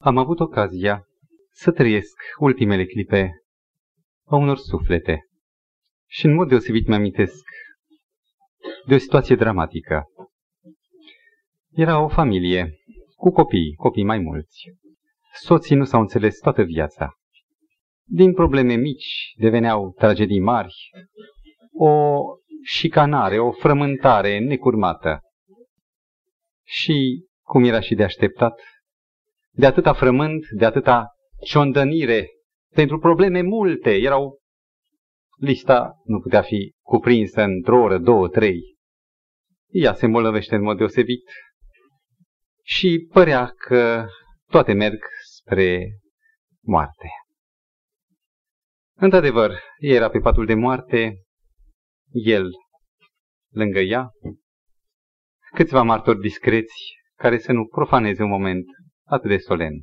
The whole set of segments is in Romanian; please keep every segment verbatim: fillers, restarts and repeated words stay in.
Am avut ocazia să trăiesc ultimele clipe a unor suflete și în mod deosebit mi-amintesc de o situație dramatică. Era o familie cu copii, copii mai mulți. Soții nu s-au înțeles toată viața. Din probleme mici deveneau tragedii mari, o șicanare, o frământare necurmată. Și, cum era și de așteptat, de atâta frământ, de atâta ciondănire, pentru probleme multe, erau... Lista nu putea fi cuprinsă într-o oră, două, trei. Ea se îmbolnăvește în mod deosebit și părea că toate merg spre moarte. Într-adevăr, ea era pe patul de moarte, el lângă ea, câțiva martori discreți care să nu profaneze un moment atât de solemn.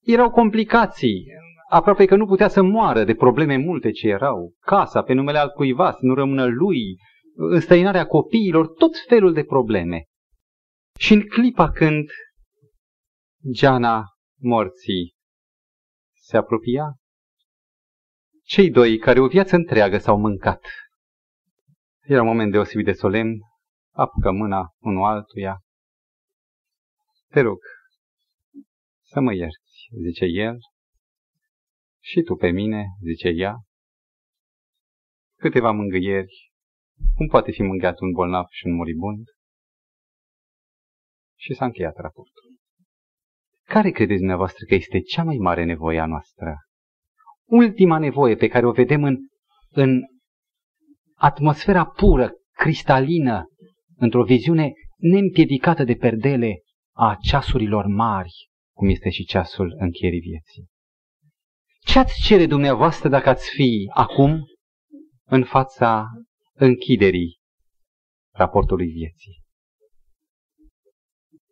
Erau complicații, aproape că nu putea să moară de probleme multe ce erau, casa pe numele altcuiva să nu rămână lui, înstrăinarea copiilor, tot felul de probleme. Și în clipa când geana morții se apropia, cei doi care o viață întreagă s-au mâncat. Era un moment deosebit de solemn, apucă mâna unul altuia. Te rog să mă ierți, zice el, și tu pe mine, zice ea. Câteva mângâieri, cum poate fi mângâiat un bolnav și un moribund? Și s-a încheiat raportul. Care credeți dumneavoastră că este cea mai mare nevoie a noastră? Ultima nevoie pe care o vedem în, în atmosfera pură, cristalină, într-o viziune neîmpiedicată de perdele a ceasurilor mari, cum este și ceasul încheierii vieții. Ce ați cere dumneavoastră dacă ați fi acum în fața închiderii raportului vieții?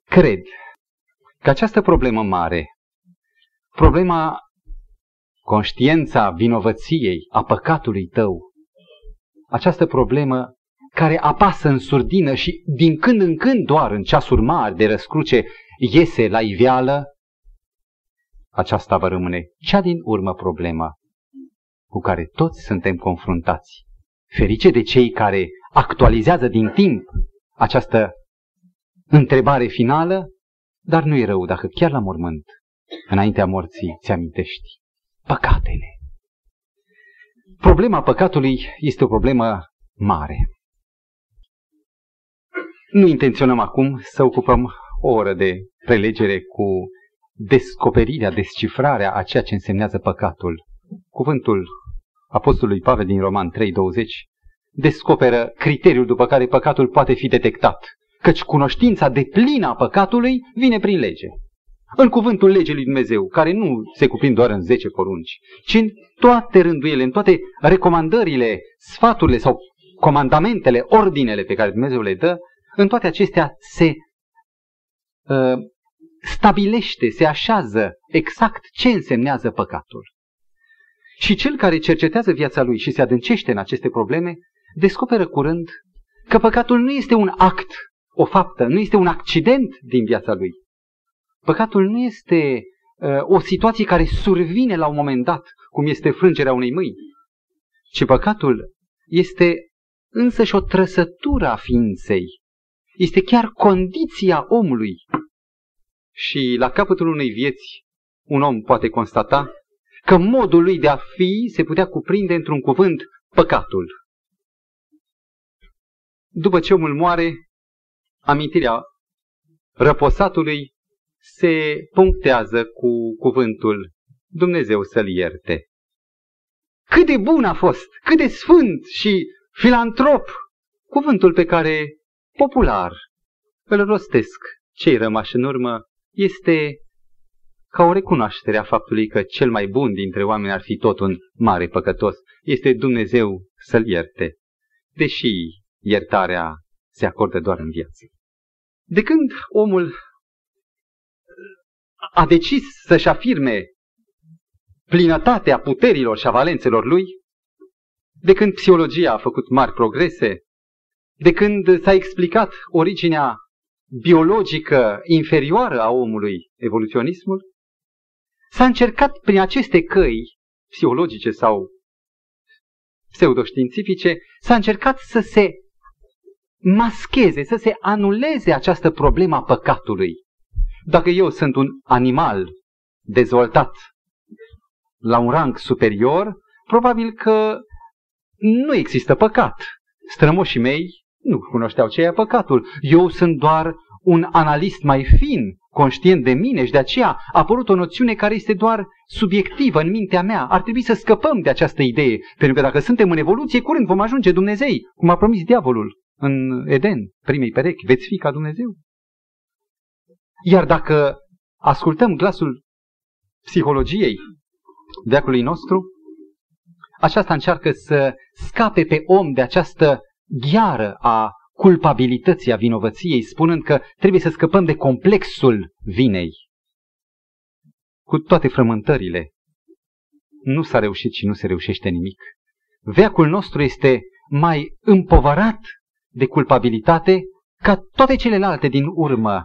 Cred că această problemă mare, problema conștiința vinovăției, a păcatului tău, această problemă care apasă în surdină și din când în când doar în ceasuri mari de răscruce iese la iveală, aceasta va rămâne cea din urmă problemă cu care toți suntem confruntați. Ferice de cei care actualizează din timp această întrebare finală, dar nu e rău dacă chiar la mormânt, înaintea morții, ți-amintești păcatele. Problema păcatului este o problemă mare. Nu intenționăm acum să ocupăm o oră de prelegere cu descoperirea, descifrarea a ceea ce însemnează păcatul. Cuvântul Apostolului Pavel din Roman trei douăzeci descoperă criteriul după care păcatul poate fi detectat, căci cunoștința deplină a păcatului vine prin lege. În cuvântul legii lui Dumnezeu, care nu se cuprinde doar în zece porunci, ci în toate rânduiele, în toate recomandările, sfaturile sau comandamentele, ordinele pe care Dumnezeu le dă, în toate acestea se uh, stabilește, se așează exact ce însemnează păcatul. Și cel care cercetează viața lui și se adâncește în aceste probleme, descoperă curând că păcatul nu este un act, o faptă, nu este un accident din viața lui. Păcatul nu este uh, o situație care survine la un moment dat, cum este frângerea unei mâini, ci păcatul este însăși o trăsătură a ființei, este chiar condiția omului. Și la capătul unei vieți, un om poate constata că modul lui de a fi se putea cuprinde într-un cuvânt, păcatul. După ce omul moare, amintirea răposatului se punctează cu cuvântul Dumnezeu să-l ierte. Cât de bun a fost, cât de sfânt și filantrop, cuvântul pe care popular îl rostesc cei rămași în urmă, este ca o recunoaștere a faptului că cel mai bun dintre oameni ar fi tot un mare păcătos, este Dumnezeu să-l ierte, deși iertarea se acordă doar în viață. De când omul a decis să-și afirme plinătatea puterilor și a valențelor lui, de când psihologia a făcut mari progrese, de când s-a explicat originea biologică inferioară a omului, evoluționismul, s-a încercat prin aceste căi psihologice sau pseudoștiințifice, s-a încercat să se mascheze, să se anuleze această problemă a păcatului. Dacă eu sunt un animal dezvoltat la un rang superior, probabil că nu există păcat. Strămoșii mei nu cunoșteau ce e păcatul. Eu sunt doar un analist mai fin, conștient de mine, și de aceea a apărut o noțiune care este doar subiectivă în mintea mea. Ar trebui să scăpăm de această idee, pentru că dacă suntem în evoluție, curând vom ajunge Dumnezei, cum a promis diavolul în Eden, primei perechi, veți fi ca Dumnezeu. Iar dacă ascultăm glasul psihologiei veacului nostru, aceasta încearcă să scape pe om de această gheară a culpabilității, a vinovăției, spunând că trebuie să scăpăm de complexul vinei. Cu toate frământările, nu s-a reușit și nu se reușește nimic. Veacul nostru este mai împovărat de culpabilitate ca toate celelalte din urmă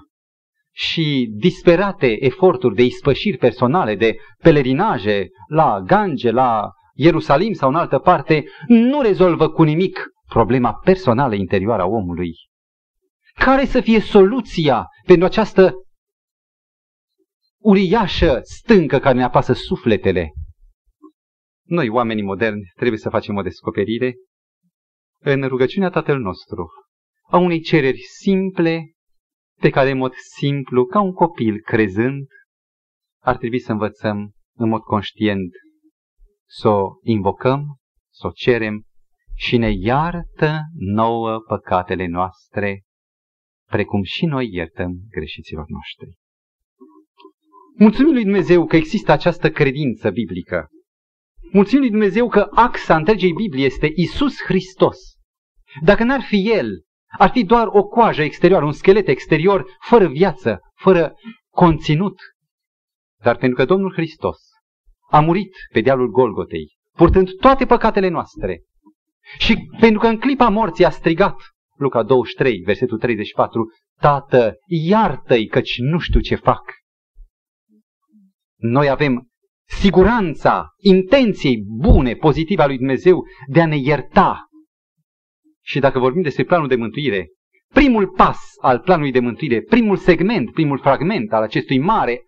și disperate eforturi de ispășiri personale, de pelerinaje la Gange, la Ierusalim sau în altă parte, nu rezolvă cu nimic problema personală interioară a omului. Care să fie soluția pentru această uriașă stâncă care ne apasă sufletele? Noi, oamenii moderni, trebuie să facem o descoperire în rugăciunea Tatăl nostru, a unei cereri simple, pe care în mod simplu, ca un copil crezând, ar trebui să învățăm în mod conștient să o invocăm, să o cerem, și ne iartă nouă păcatele noastre, precum și noi iertăm greșiților noștri. Mulțumim lui Dumnezeu că există această credință biblică. Mulțumim lui Dumnezeu că axa întregii Biblii este Iisus Hristos. Dacă n-ar fi El, ar fi doar o coajă exterioară, un schelet exterior, fără viață, fără conținut. Dar pentru că Domnul Hristos a murit pe dealul Golgotei, purtând toate păcatele noastre, și pentru că în clipa morții a strigat, Luca douăzeci și trei, versetul treizeci și patru, Tată, iartă-i căci nu știu ce fac. Noi avem siguranța intenției bune, pozitive a lui Dumnezeu de a ne ierta. Și dacă vorbim despre planul de mântuire, primul pas al planului de mântuire, primul segment, primul fragment al acestui mare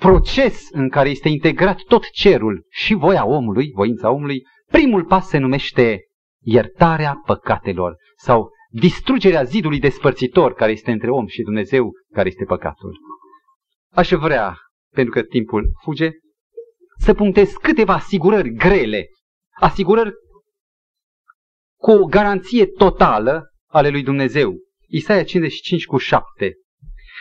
proces în care este integrat tot cerul și voia omului, voința omului, primul pas se numește iertarea păcatelor sau distrugerea zidului despărțitor care este între om și Dumnezeu, care este păcatul. Aș vrea, pentru că timpul fuge, să punctez câteva asigurări grele, asigurări cu o garanție totală ale lui Dumnezeu. Isaia cincizeci și cinci cu șapte.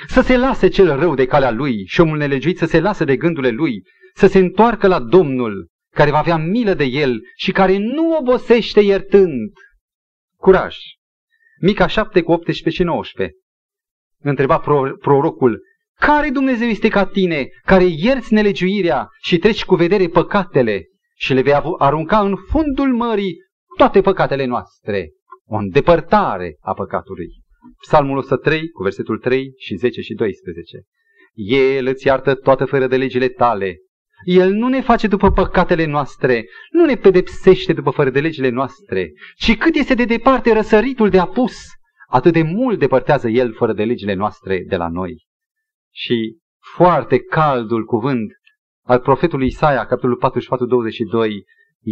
Să se lase cel rău de calea lui și omul nelegiuit să se lase de gândurile lui, să se întoarcă la Domnul, care va avea milă de el și care nu obosește iertând. Curaj! Mica șapte cu optsprezece și nouăsprezece. Întreba prorocul, care Dumnezeu este ca tine, care ierți nelegiuirea și treci cu vedere păcatele și le vei arunca în fundul mării toate păcatele noastre? O îndepărtare a păcatului. Psalmul o sută trei, cu versetul trei și zece și doisprezece. El îți iartă toată fără de legile tale. El nu ne face după păcatele noastre, nu ne pedepsește după fără de legile noastre, ci cât este de departe răsăritul de apus, atât de mult depărtează El fără de legile noastre de la noi. Și foarte caldul cuvânt al profetului Isaia, capitolul patruzeci și patru, douăzeci și doi,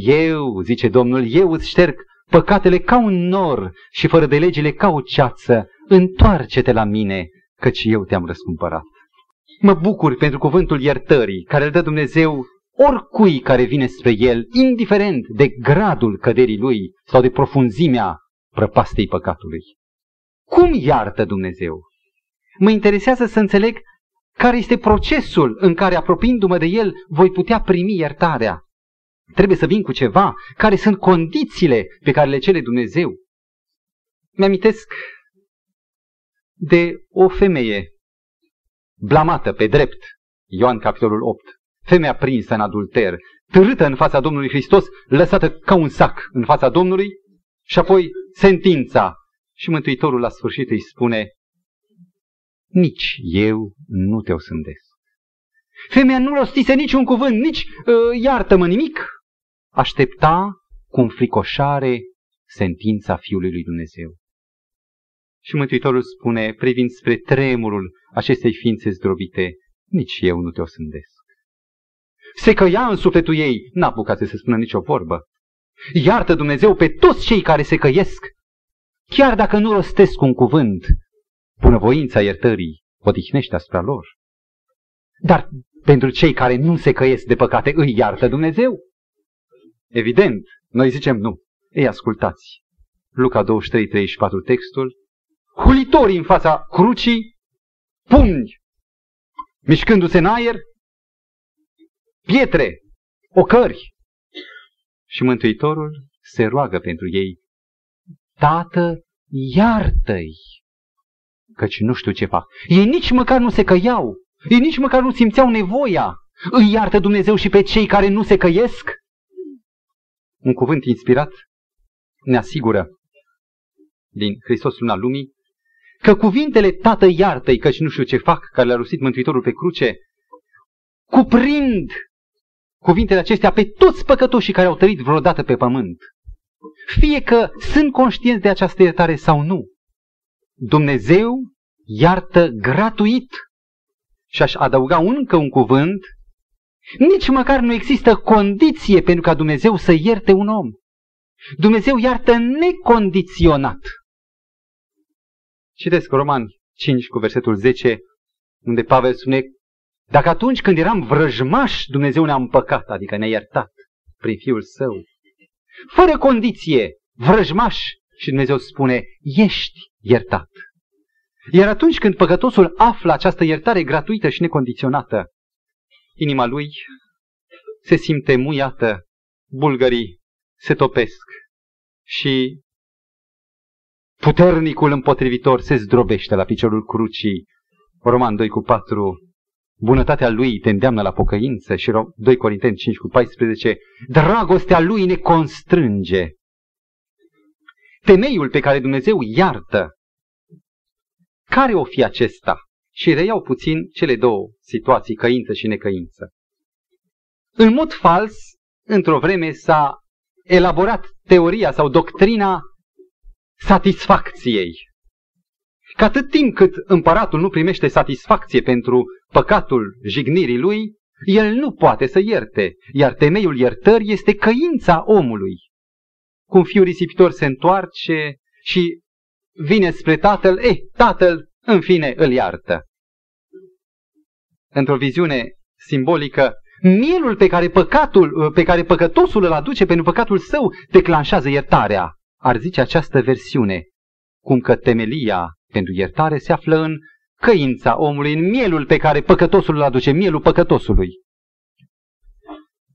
Eu, zice Domnul, eu îți șterg păcatele ca un nor și fără de legile ca o ceață, întoarce-te la mine, căci eu te-am răscumpărat. Mă bucur pentru cuvântul iertării care îl dă Dumnezeu oricui care vine spre el, indiferent de gradul căderii lui sau de profunzimea prăpastei păcatului. Cum iartă Dumnezeu? Mă interesează să înțeleg care este procesul în care, apropiindu-mă de el, voi putea primi iertarea. Trebuie să vin cu ceva, care sunt condițiile pe care le cere Dumnezeu. Mi-amintesc de o femeie blamată pe drept, Ioan capitolul opt, femeia prinsă în adulter, târâtă în fața Domnului Hristos, lăsată ca un sac în fața Domnului și apoi sentința. Și Mântuitorul la sfârșit îi spune, nici eu nu te osândesc. Femeia nu rostise niciun cuvânt, nici uh, iartă-mă nimic. Aștepta cu înfricoșare sentința Fiului lui Dumnezeu. Și Mântuitorul spune, privind spre tremurul acestei ființe zdrobite, nici eu nu te osândesc. Se căia în sufletul ei, n-a apucat să se spună nicio vorbă. Iartă Dumnezeu pe toți cei care se căiesc, chiar dacă nu rostesc un cuvânt, bunăvoința iertării odihnește asupra lor. Dar pentru cei care nu se căiesc de păcate, îi iartă Dumnezeu? Evident, noi zicem nu. Ei, ascultați, Luca douăzeci și trei treizeci și patru textul, hulitorii în fața crucii, pumni, mișcându-se în aer, pietre, ocări. Și Mântuitorul se roagă pentru ei, Tată, iartă-i, căci nu știu ce fac. Ei nici măcar nu se căiau, ei nici măcar nu simțeau nevoia. Îi iartă Dumnezeu și pe cei care nu se căiesc? Un cuvânt inspirat ne asigură din Hristos luna lumii că cuvintele Tată, iartă-i, căci nu știu ce fac, care le-a rostit Mântuitorul pe cruce, cuprind cuvintele acestea pe toți păcătoșii care au trăit vreodată pe pământ. Fie că sunt conștienți de această iertare sau nu, Dumnezeu iartă gratuit. Și aș adăuga încă un cuvânt, nici măcar nu există condiție pentru ca Dumnezeu să ierte un om. Dumnezeu iartă necondiționat. Citesc Romani cinci cu versetul zece, unde Pavel spune, dacă atunci când eram vrăjmași, Dumnezeu ne-a împăcat, adică ne-a iertat prin Fiul Său. Fără condiție, vrăjmași, și Dumnezeu spune, ești iertat. Iar atunci când păcătosul află această iertare gratuită și necondiționată, inima lui se simte muiată, bulgării se topesc și puternicul împotrivitor se zdrobește la piciorul crucii. Roman doi cu patru, bunătatea lui te îndeamnă la pocăință, și doi Corinteni cinci cu paisprezece, dragostea lui ne constrânge. Temeiul pe care Dumnezeu iartă, care o fi acesta? Și reiau puțin cele două situații, căință și necăință. În mod fals, într-o vreme s-a elaborat teoria sau doctrina satisfacției. Că atât timp cât împăratul nu primește satisfacție pentru păcatul jignirii lui, el nu poate să ierte, iar temeiul iertării este căința omului. Cum fiul risipitor se întoarce și vine spre tatăl, eh, tatăl, în fine, îl iartă. Într-o viziune simbolică, mielul pe care, păcatul, pe care păcătosul îl aduce pentru păcatul său declanșează iertarea, ar zice această versiune, cum că temelia pentru iertare se află în căința omului, în mielul pe care păcătosul îl aduce, mielul păcătosului.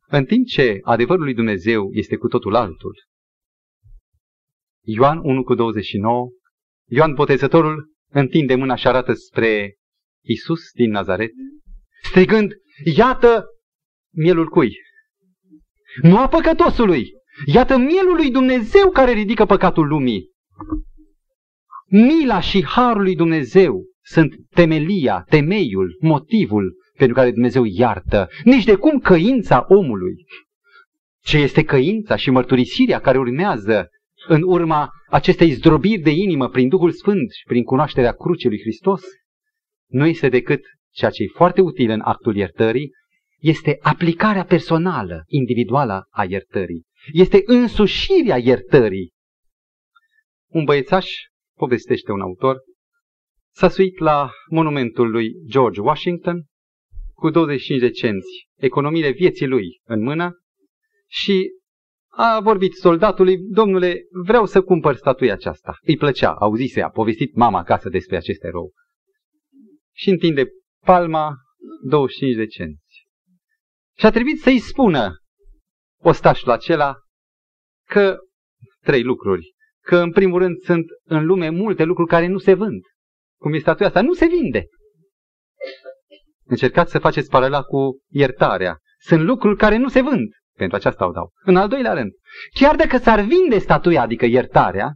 În timp ce adevărul lui Dumnezeu este cu totul altul, Ioan unu cu douăzeci și nouă, Ioan Botezătorul întinde mâna și arată spre Iisus din Nazaret, strigând, iată mielul cui? Nu a păcătosului, iată mielul lui Dumnezeu care ridică păcatul lumii. Mila și harul lui Dumnezeu sunt temelia, temeiul, motivul pentru care Dumnezeu iartă, nici de cum căința omului. Ce este căința și mărturisirea care urmează în urma acestei zdrobiri de inimă prin Duhul Sfânt și prin cunoașterea crucii lui Hristos? Nu este decât ceea ce e foarte util în actul iertării, este aplicarea personală, individuală a iertării. Este însușirea iertării. Un băiețaș, povestește un autor, s-a suit la monumentul lui George Washington cu douăzeci și cinci de cenți, economiile vieții lui în mână, și a vorbit soldatului, domnule, vreau să cumpăr statuia aceasta. Îi plăcea, auzise, a povestit mama acasă despre acest erou. Și întinde palma, douăzeci și cinci de cenți. Și a trebuit să-i spună ostașul acela că trei lucruri. Că în primul rând sunt în lume multe lucruri care nu se vând. Cum e statuia asta, nu se vinde. Încercați să faceți paralela cu iertarea. Sunt lucruri care nu se vând. Pentru aceasta o dau. În al doilea rând, chiar dacă s-ar vinde statuia, adică iertarea,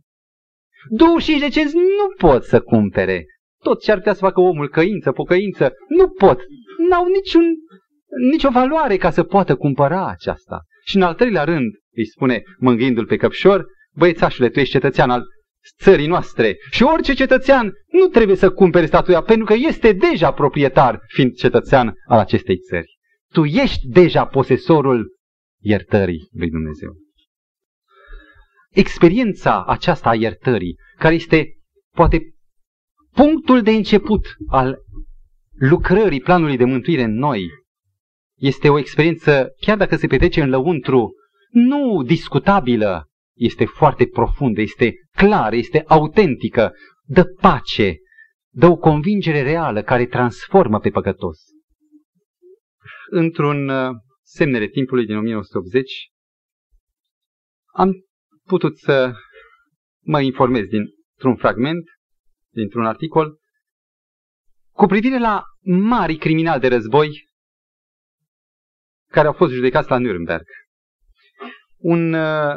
douăzeci și cinci de cenți nu pot să cumpere Tot ce ar putea să facă omul, căință, pocăință, nu pot. N-au niciun, nicio valoare ca să poată cumpăra aceasta. Și în al treilea rând, îi spune, mângâindu-l pe căpșor, băiețașule, tu ești cetățean al țării noastre și orice cetățean nu trebuie să cumpere statuia pentru că este deja proprietar fiind cetățean al acestei țări. Tu ești deja posesorul iertării lui Dumnezeu. Experiența aceasta a iertării, care este poate punctul de început al lucrării planului de mântuire în noi, este o experiență, chiar dacă se petrece în lăuntru, nu discutabilă, este foarte profundă, este clară, este autentică, dă pace, dă o convingere reală care transformă pe păcătos. Într-un Semnele timpului din o mie nouă sute optzeci, am putut să mă informez dintr-un fragment, dintr-un articol, cu privire la mari criminali de război care au fost judecați la Nürnberg. Un uh,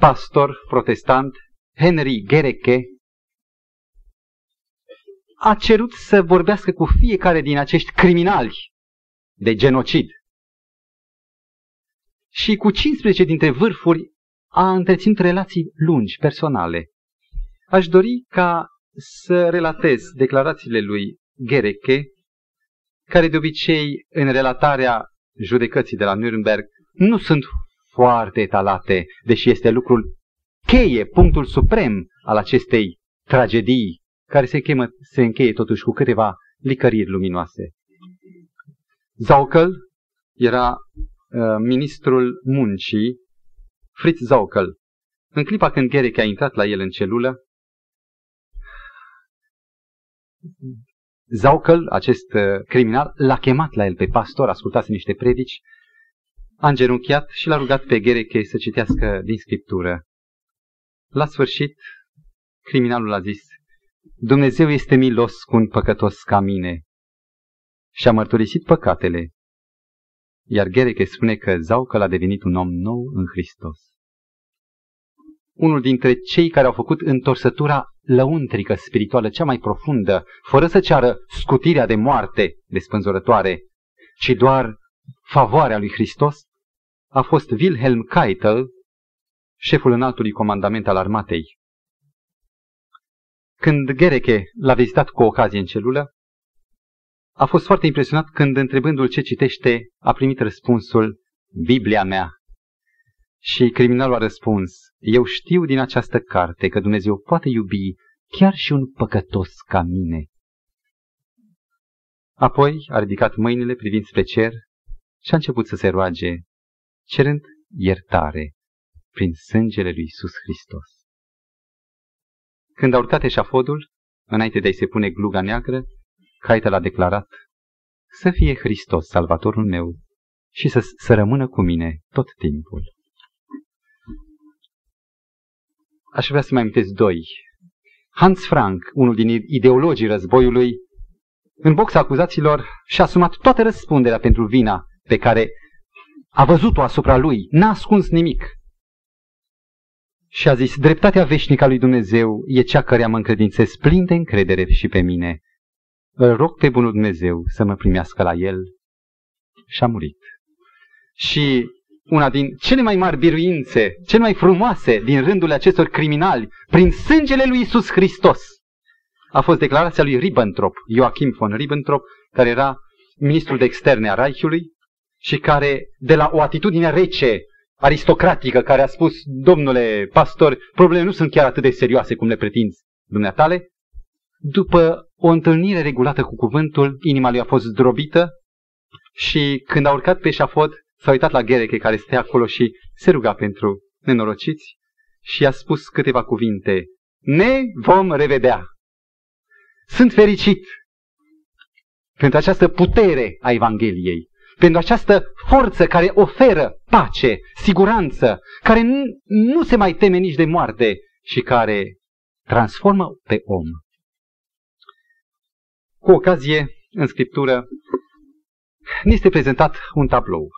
pastor protestant, Henry Gereke, a cerut să vorbească cu fiecare din acești criminali de genocid. Și cu cincisprezece dintre vârfuri a întreținut relații lungi, personale. Aș dori ca să relatez declarațiile lui Gereke, care de obicei în relatarea judecății de la Nürnberg nu sunt foarte etalate, deși este lucrul cheie, punctul suprem al acestei tragedii, care se, chemă, se încheie totuși cu câteva licăriri luminoase. Sauckel era uh, ministrul muncii, Fritz Sauckel. În clipa când Gereke a intrat la el în celulă, Sauckel, acest uh, criminal, l-a chemat la el pe pastor, ascultase niște predici, a îngenunchiat și l-a rugat pe Gereke să citească din Scriptură. La sfârșit, criminalul a zis: Dumnezeu este milos cu un păcătos ca mine. Și a mărturisit păcatele. Iar Gereke spune că Sauckel a devenit un om nou în Hristos. Unul dintre cei care au făcut întorsătura lăuntrică spirituală cea mai profundă, fără să ceară scutirea de moarte despânzurătoare, ci doar favoarea lui Hristos, a fost Wilhelm Keitel, șeful înaltului comandament al armatei. Când Gereke l-a vizitat cu ocazie în celulă, a fost foarte impresionat când, întrebându-l ce citește, a primit răspunsul: Biblia mea. Și criminalul a răspuns: eu știu din această carte că Dumnezeu poate iubi chiar și un păcătos ca mine. Apoi a ridicat mâinile privind spre cer și a început să se roage, cerând iertare prin sângele lui Iisus Hristos. Când a urcat eșafodul, înainte de a-i se pune gluga neagră, Keitel a declarat: să fie Hristos salvatorul meu și să, să rămână cu mine tot timpul. Aș vrea să mai amintesc doi. Hans Frank, unul din ideologii războiului, în boxa acuzaților și-a asumat toată răspunderea pentru vina pe care a văzut-o asupra lui, n-a ascuns nimic. Și a zis: dreptatea veșnică a lui Dumnezeu e cea care mă încredințez plin de încredere și pe mine. Îl rog pe bunul Dumnezeu să mă primească la el. Și a murit. Și una din cele mai mari biruințe, cele mai frumoase din rândul acestor criminali, prin sângele lui Iisus Hristos, a fost declarația lui Ribbentrop, Joachim von Ribbentrop, care era ministrul de externe a Reichului și care, de la o atitudine rece, aristocratică, care a spus: domnule pastor, problemele nu sunt chiar atât de serioase cum le pretinzi dumneatale, după o întâlnire regulată cu cuvântul, inima lui a fost zdrobită și când a urcat pe eșafod, s-a uitat la Gereke care stă acolo și se ruga pentru nenorociți și i-a spus câteva cuvinte: ne vom revedea. Sunt fericit pentru această putere a Evangheliei, pentru această forță care oferă pace, siguranță, care nu, nu se mai teme nici de moarte și care transformă pe om. Cu ocazie, în Scriptură, ne este prezentat un tablou.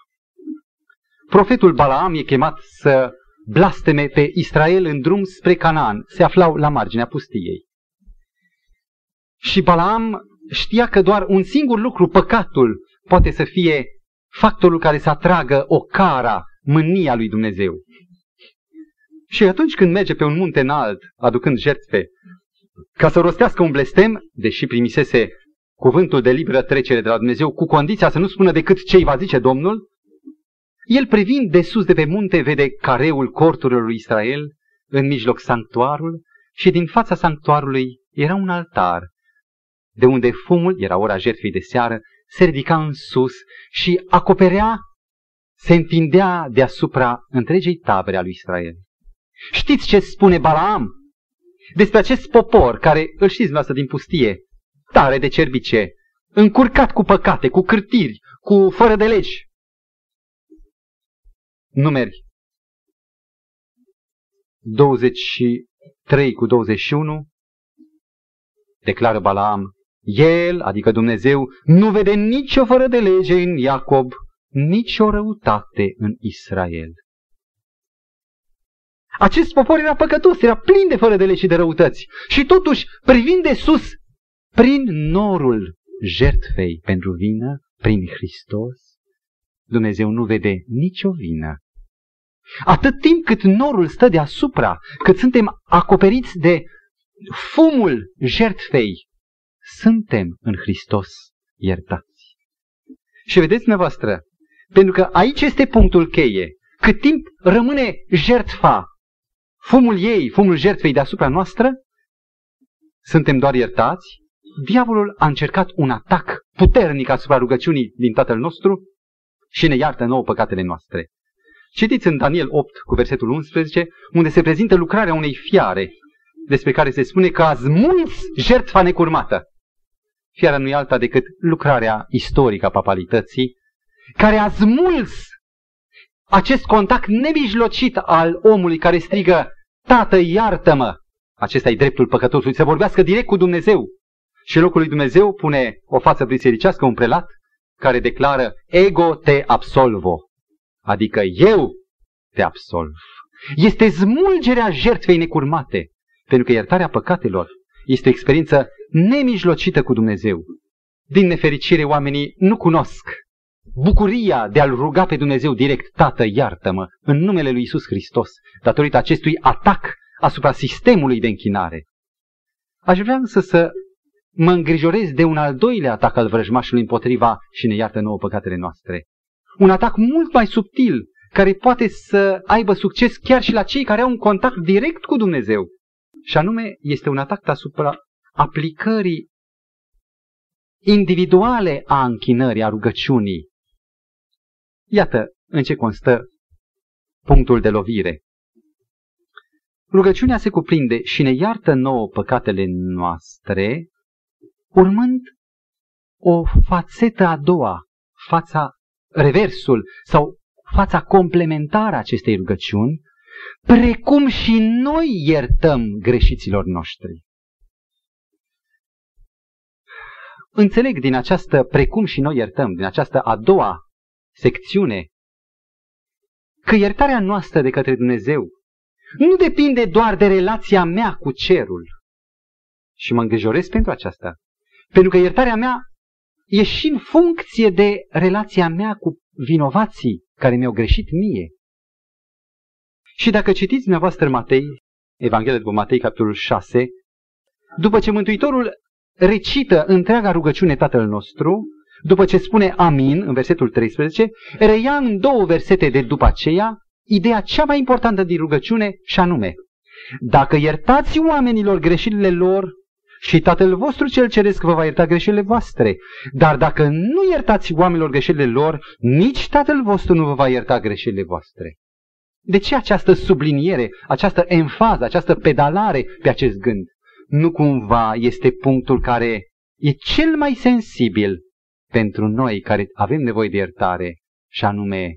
Profetul Balaam e chemat să blasteme pe Israel în drum spre Canaan. Se aflau la marginea pustiei. Și Balaam știa că doar un singur lucru, păcatul, poate să fie factorul care să atragă ocara, mânia lui Dumnezeu. Și atunci când merge pe un munte înalt, aducând jertfe, ca să rostească un blestem, deși primisese cuvântul de liberă trecere de la Dumnezeu, cu condiția să nu spună decât ce îi va zice Domnul, el privind de sus de pe munte vede careul corturilor lui Israel, în mijloc sanctuarul, și din fața sanctuarului era un altar, de unde fumul, era ora jertfei de seară, se ridica în sus și acoperea, se întindea deasupra întregei tabere a lui Israel. Știți ce spune Balaam despre acest popor care îl știți dumneavoastră din pustie, tare de cerbice, încurcat cu păcate, cu cârtiri, cu fără de legi? Numeri douăzeci și trei cu douăzeci și unu declară Balaam: El, adică Dumnezeu, nu vede nicio fără de lege în Iacob, nicio răutate în Israel. Acest popor era păcătos, era plin de fără de legi și de răutăți. Și totuși, privind de sus, prin norul jertfei pentru vină, prin Hristos, Dumnezeu nu vede nicio vină. Atât timp cât norul stă deasupra, cât suntem acoperiți de fumul jertfei, suntem în Hristos iertați. Și vedeți dumneavoastră, pentru că aici este punctul cheie. Cât timp rămâne jertfa, fumul ei, fumul jertfei deasupra noastră, suntem doar iertați. Diavolul a încercat un atac puternic asupra rugăciunii din Tatăl nostru și ne iartă nouă păcatele noastre. Citiți în Daniel opt cu versetul unsprezece, unde se prezintă lucrarea unei fiare, despre care se spune că a smuls jertfa necurmată. Fiara nu e alta decât lucrarea istorică a papalității, care a smuls acest contact nemijlocit al omului care strigă: Tată, iartă-mă! Acesta e dreptul păcătosului, să vorbească direct cu Dumnezeu. Și în locul lui Dumnezeu pune o față bisericească un prelat care declară: Ego te absolvo, adică eu te absolv. Este smulgerea jertfei necurmate, pentru că iertarea păcatelor este o experiență nemijlocită cu Dumnezeu. Din nefericire, oamenii nu cunosc bucuria de a-L ruga pe Dumnezeu direct: Tată, iartă-mă, în numele lui Iisus Hristos, datorită acestui atac asupra sistemului de închinare. Aș vrea însă să mă îngrijorez de un al doilea atac al vrăjmașului împotriva și ne iartă nouă păcatele noastre. Un atac mult mai subtil, care poate să aibă succes chiar și la cei care au un contact direct cu Dumnezeu. Și anume, este un atac asupra aplicării individuale a închinării, a rugăciunii. Iată în ce constă punctul de lovire. Rugăciunea se cuprinde și ne iartă nouă păcatele noastre, urmând o fațetă a doua, fața, reversul sau fața complementară a acestei rugăciuni, precum și noi iertăm greșiților noștri. Înțeleg din această precum și noi iertăm, din această a doua secțiune, că iertarea noastră de către Dumnezeu nu depinde doar de relația mea cu cerul. Și mă îngrijorez pentru aceasta, pentru că iertarea mea e și în funcție de relația mea cu vinovații care mi-au greșit mie. Și dacă citiți dumneavoastră Matei, Evanghelia după Matei, capitolul șase, după ce Mântuitorul recită întreaga rugăciune Tatăl nostru, după ce spune Amin în versetul treisprezece, reia în două versete de după aceea ideea cea mai importantă din rugăciune, și anume: Dacă iertați oamenilor greșelile lor, și Tatăl vostru cel ceresc vă va ierta greșelile voastre. Dar dacă nu iertați oamenilor greșelile lor, nici Tatăl vostru nu vă va ierta greșelile voastre. De ce această subliniere, această enfază, această pedalare pe acest gând? Nu cumva este punctul care e cel mai sensibil pentru noi care avem nevoie de iertare, și anume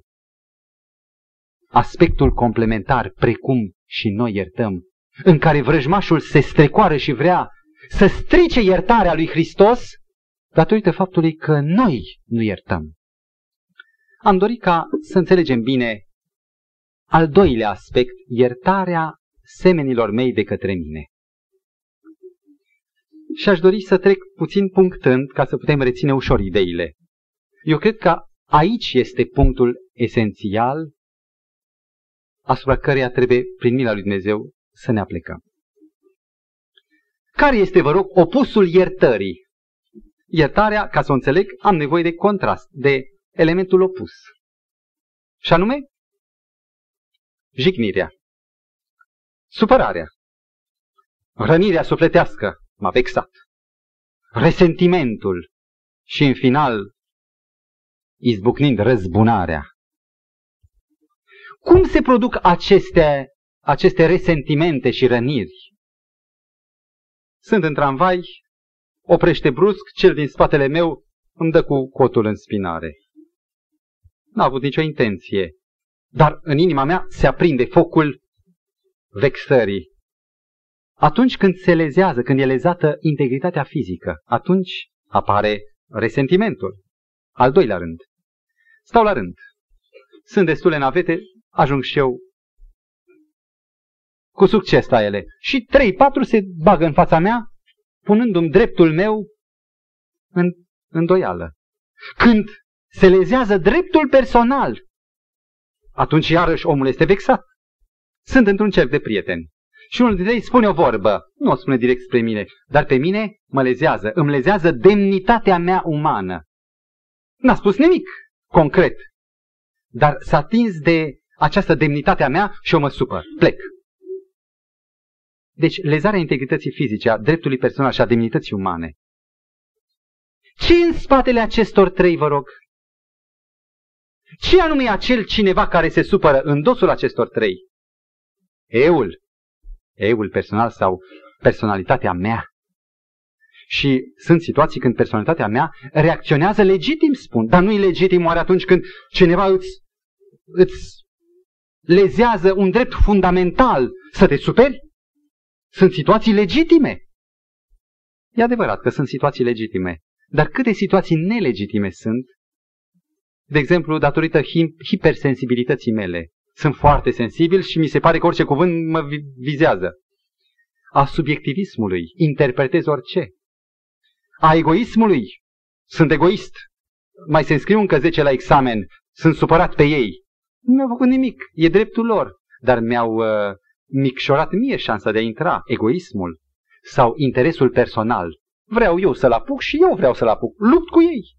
aspectul complementar, precum și noi iertăm, în care vrăjmașul se strecoară și vrea să strice iertarea lui Hristos datorită faptului că noi nu iertăm. Am dorit ca să înțelegem bine Al doilea aspect, iertarea semenilor mei de către mine. Și aș dori să trec puțin punctând ca să putem reține ușor ideile. Eu cred că aici este punctul esențial asupra căreia trebuie, prin mila lui Dumnezeu, să ne aplecăm. Care este, vă rog, opusul iertării? Iertarea, ca să o înțeleg, am nevoie de contrast, de elementul opus. Și anume, jignirea, supărarea, rănirea sufletească, m-a vexat, resentimentul și, în final, izbucnind răzbunarea. Cum se produc aceste, aceste resentimente și răniri? Sunt în tramvai, oprește brusc, cel din spatele meu îmi dă cu cotul în spinare. N-a avut nicio intenție, dar în inima mea se aprinde focul vexării. Atunci când se lezează, când e lezată integritatea fizică, atunci apare resentimentul. Al doilea rând. Stau la rând. Sunt destule navete, ajung și eu cu succes la ele. Și trei, patru se bagă în fața mea, punându-mi dreptul meu în îndoială. Când se lezează dreptul personal, atunci iarăși omul este vexat. Sunt într-un cerc de prieteni și unul dintre ei spune o vorbă, nu o spune direct spre mine, dar pe mine mă lezează, îmi lezează demnitatea mea umană. N-a spus nimic concret, dar s-a atins de această demnitate a mea și eu mă supăr, plec. Deci lezarea integrității fizice, a dreptului personal și a demnității umane. Ce în spatele acestor trei, vă rog? Ce anume e acel cineva care se supără în dosul acestor trei? Eul. Eul personal sau personalitatea mea. Și sunt situații când personalitatea mea reacționează legitim, spun, dar nu-i legitim oare atunci când cineva îți, îți lezează un drept fundamental să te superi? Sunt situații legitime. E adevărat că sunt situații legitime, dar câte situații nelegitime sunt? De exemplu, datorită hipersensibilității mele. Sunt foarte sensibil și mi se pare că orice cuvânt mă vizează. A subiectivismului, interpretez orice. A egoismului, sunt egoist. Mai se înscriu încă zece la examen, sunt supărat pe ei. Nu mi-au făcut nimic, e dreptul lor, dar mi-au uh, micșorat mie șansa de a intra, egoismul sau interesul personal. Vreau eu să-l apuc și eu vreau să-l apuc, lupt cu ei.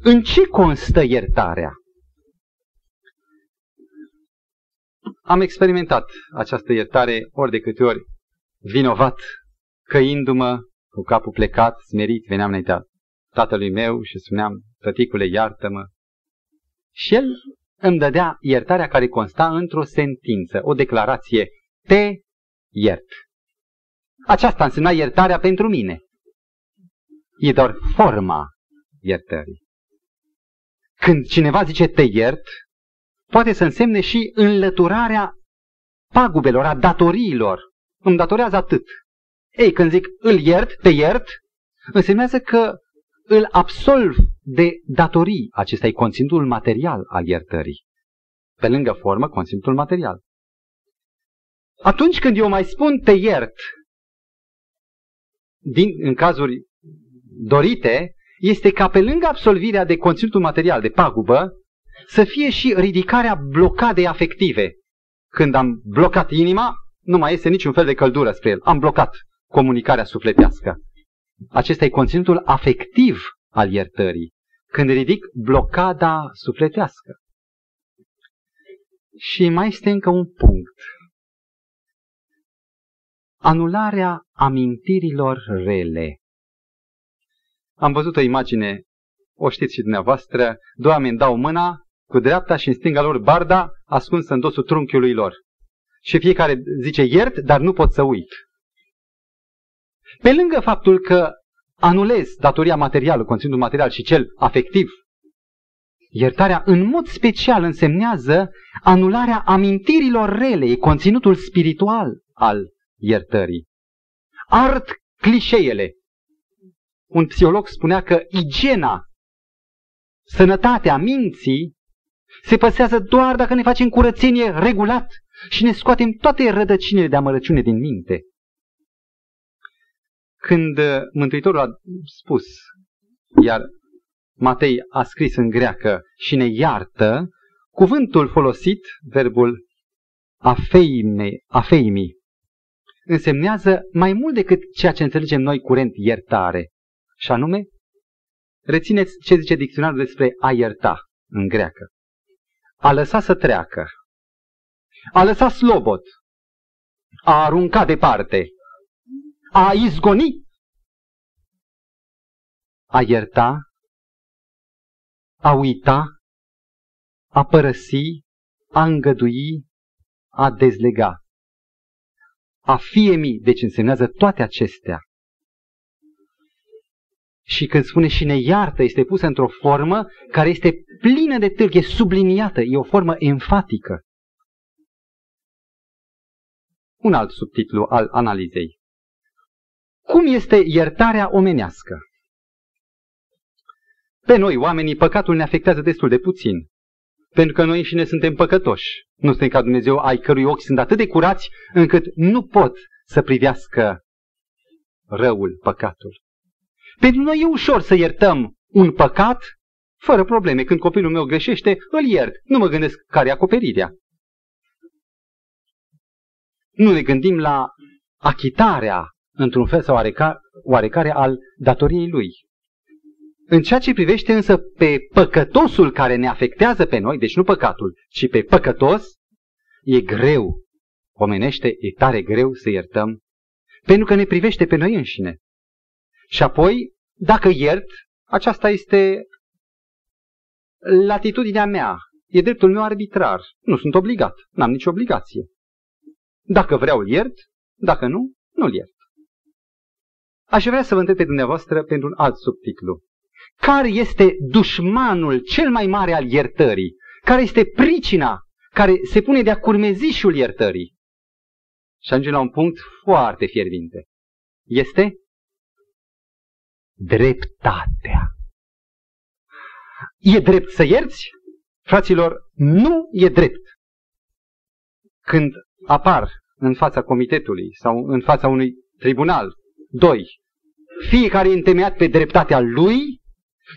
În ce constă iertarea? Am experimentat această iertare ori de câte ori vinovat, căindu-mă, cu capul plecat, smerit, veneam înaintea tatălui meu și spuneam, tăticule, iartă-mă. Și el îmi dădea iertarea care consta într-o sentință, o declarație, te iert. Aceasta însemna iertarea pentru mine. E doar forma iertării. Când cineva zice te iert, poate să însemne și înlăturarea pagubelor, a datoriilor. Îmi datorează atât. Ei, când zic îl iert, te iert, însemnează că îl absolv de datorii. Acesta e conținutul material al iertării. Pe lângă formă, conținutul material. Atunci când eu mai spun te iert, din, în cazuri dorite, este ca pe lângă absolvirea de conținutul material, de pagubă, să fie și ridicarea blocadei afective. Când am blocat inima, nu mai este niciun fel de căldură spre el. Am blocat comunicarea sufletească. Acesta e conținutul afectiv al iertării. Când ridic blocada sufletească. Și mai este încă un punct. Anularea amintirilor rele. Am văzut o imagine, o știți și dumneavoastră, doi oameni dau mâna cu dreapta și în stânga lor barda ascunsă în dosul trunchiului lor. Și fiecare zice iert, dar nu pot să uit. Pe lângă faptul că anulez datoria materială, conținutul material și cel afectiv, iertarea în mod special însemnează anularea amintirilor rele, conținutul spiritual al iertării. Ard clișeele. Un psiholog spunea că igiena, sănătatea minții se păsează doar dacă ne facem curățenie regulat și ne scoatem toate rădăcinile de amărăciune din minte. Când Mântuitorul a spus, iar Matei a scris în greacă, și ne iartă, cuvântul folosit, verbul afeime, afeimi, însemnează mai mult decât ceea ce înțelegem noi curent iertare. Și anume, rețineți ce zice dicționarul despre a ierta în greacă. A lăsa să treacă, a lăsa slobot, a arunca departe, a izgoni. A ierta, a uita, a părăsi, a îngădui, a dezlega. A fi emi, deci însemnează toate acestea. Și când spune și ne iartă, este pusă într-o formă care este plină de târg, e subliniată, e o formă enfatică. Un alt subtitlu al analizei. Cum este iertarea omenească? Pe noi, oamenii, păcatul ne afectează destul de puțin, pentru că noi înșine suntem păcătoși. Nu suntem ca Dumnezeu, ai cărui ochi sunt atât de curați, încât nu pot să privească răul, păcatul. Pentru noi e ușor să iertăm un păcat fără probleme. Când copilul meu greșește, îl iert. Nu mă gândesc care e acoperirea. Nu ne gândim la achitarea, într-un fel sau oarecare, oarecare al datoriei lui. În ceea ce privește însă pe păcătosul care ne afectează pe noi, deci nu păcatul, ci pe păcătos, e greu. Omenește, e tare greu să iertăm, pentru că ne privește pe noi înșine. Și apoi, dacă iert, aceasta este latitudinea mea, e dreptul meu arbitrar, nu sunt obligat, n-am nicio obligație. Dacă vreau, iert, dacă nu, nu-l iert. Aș vrea să vă întreb pe dumneavoastră pentru un alt subtitlu. Care este dușmanul cel mai mare al iertării? Care este pricina care se pune de-a curmezișul iertării? Și ajungem la un punct foarte fierbinte. Este dreptatea. E drept să ierți? Fraților, nu e drept. Când apar în fața comitetului sau în fața unui tribunal, doi, fiecare e întemeiat pe dreptatea lui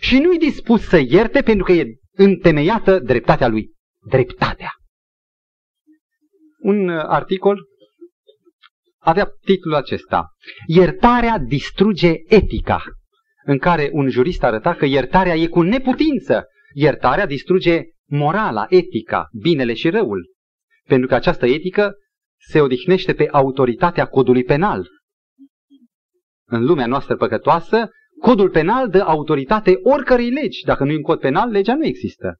și nu-i dispus să ierte pentru că e întemeiată dreptatea lui. Dreptatea. Un articol avea titlul acesta. Iertarea distruge etica, în care un jurist arăta că iertarea e cu neputință. Iertarea distruge morala, etica, binele și răul, pentru că această etică se odihnește pe autoritatea codului penal. În lumea noastră păcătoasă, codul penal dă autoritate oricărei legi. Dacă nu e un cod penal, legea nu există.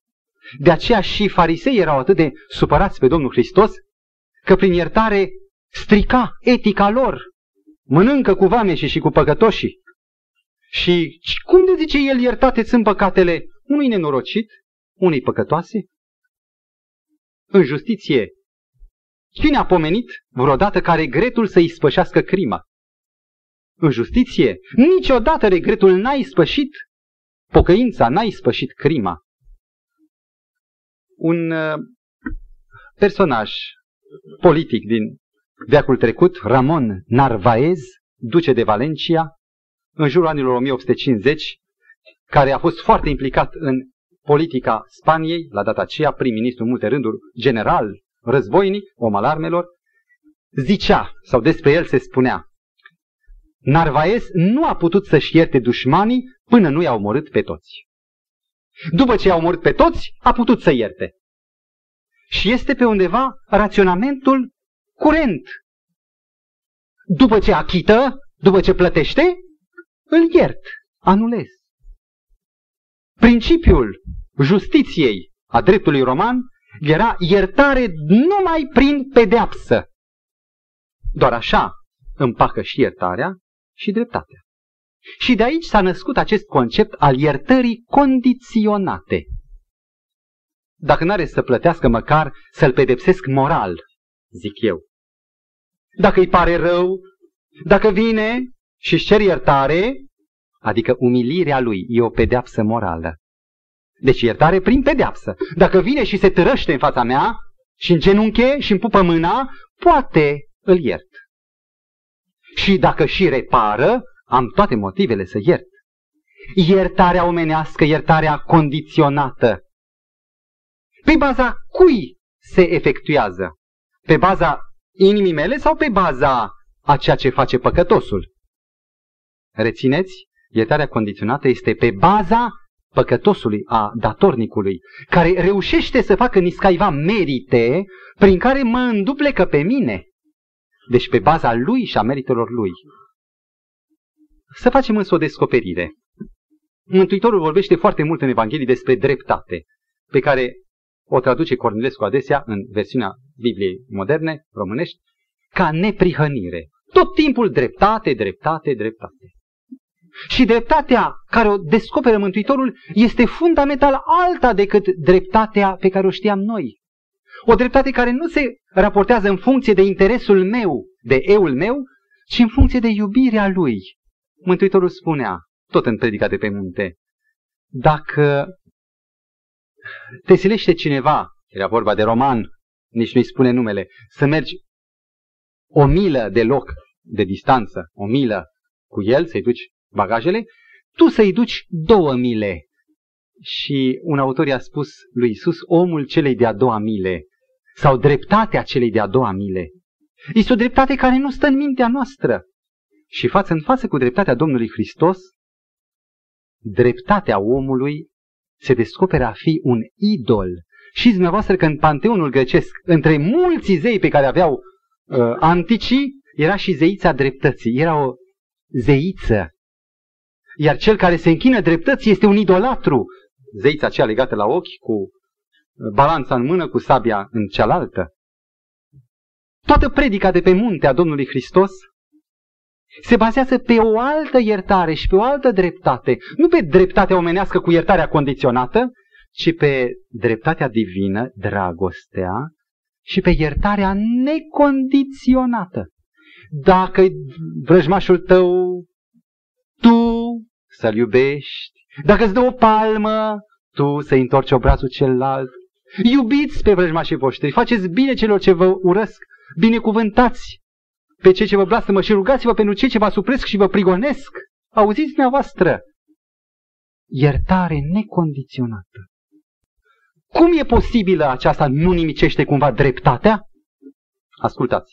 De aceea și farisei erau atât de supărați pe Domnul Hristos că prin iertare strica etica lor. Mănâncă cu vameșii și cu păcătoșii. Și cum de zice el, iertate sunt păcatele unui nenorocit, unei păcătoase? În justiție, cine a pomenit vreodată ca regretul să-i spășească crima? În justiție, niciodată regretul n-a ispășit pocăința, n-a ispășit crima. Un uh, personaj politic din veacul trecut, Ramon Narvaez, duce de Valencia, în jurul anilor o mie opt sute cincizeci, care a fost foarte implicat în politica Spaniei, la data aceea prim-ministru în multe rânduri, general războinic, om al armelor, zicea, sau despre el se spunea, Narvaez nu a putut să-și ierte dușmanii până nu i-au omorât pe toți. După ce i-au omorât pe toți, a putut să ierte. Și este pe undeva raționamentul curent. După ce achită, după ce plătește, îl iert, anulez. Principiul justiției a dreptului roman era iertare numai prin pedeapsă. Doar așa împacă și iertarea și dreptatea. Și de aici s-a născut acest concept al iertării condiționate. Dacă n-are să plătească, măcar să-l pedepsesc moral, zic eu. Dacă îi pare rău, dacă vine și-și cer iertare, adică umilirea lui e o pedeapsă morală. Deci iertare prin pedeapsă. Dacă vine și se târăște în fața mea și în genunche și îmi pupă mâna, poate îl iert. Și dacă și repară, am toate motivele să iert. Iertarea omenească, iertarea condiționată. Pe baza cui se efectuează? Pe baza inimii mele sau pe baza a ceea ce face păcătosul? Rețineți, iertarea condiționată este pe baza păcătosului, a datornicului, care reușește să facă niscaiva merite prin care mă înduplecă pe mine. Deci pe baza lui și a meritelor lui. Să facem însă o descoperire. Mântuitorul vorbește foarte mult în Evanghelie despre dreptate, pe care o traduce Cornilescu adesea în versiunea Bibliei moderne, românești, ca neprihănire. Tot timpul dreptate, dreptate, dreptate. Și dreptatea care o descoperă Mântuitorul este fundamental alta decât dreptatea pe care o știam noi. O dreptate care nu se raportează în funcție de interesul meu, de eul meu, ci în funcție de iubirea lui. Mântuitorul spunea, tot în Predica de pe munte, dacă te silește cineva, era vorba de roman, nici nu-i spune numele, să mergi o milă de loc de distanță, o milă cu el, să-i duci bagajele, tu să-i duci două mile. Și un autor i-a spus lui Iisus, omul celei de-a doua mile, sau dreptatea celei de-a doua mile. Este o dreptate care nu stă în mintea noastră. Și față în față cu dreptatea Domnului Hristos, dreptatea omului se descoperă a fi un idol. Știți dumneavoastră că în panteonul grecesc, între mulți zei pe care aveau uh, anticii, era și zeița dreptății, era o zeiță. Iar cel care se închină dreptății este un idolatru. Zeița aceea legată la ochi, cu balanța în mână, cu sabia în cealaltă. Toată predica de pe munte a Domnului Hristos se bazează pe o altă iertare și pe o altă dreptate. Nu pe dreptatea omenească cu iertarea condiționată, ci pe dreptatea divină, dragostea, și pe iertarea necondiționată. Dacă vrăjmașul tău, tu să-l iubești. Dacă îți dă o palmă, tu să-i întorci obrazul celălalt. Iubiți pe vrăjmașii voștri, faceți bine celor ce vă urăsc, binecuvântați pe cei ce vă blastămă și rugați-vă pentru cei ce vă supresc și vă prigonesc. Auziți dumneavoastră? Iertare necondiționată. Cum e posibilă aceasta? Nu nimicește cumva dreptatea? Ascultați.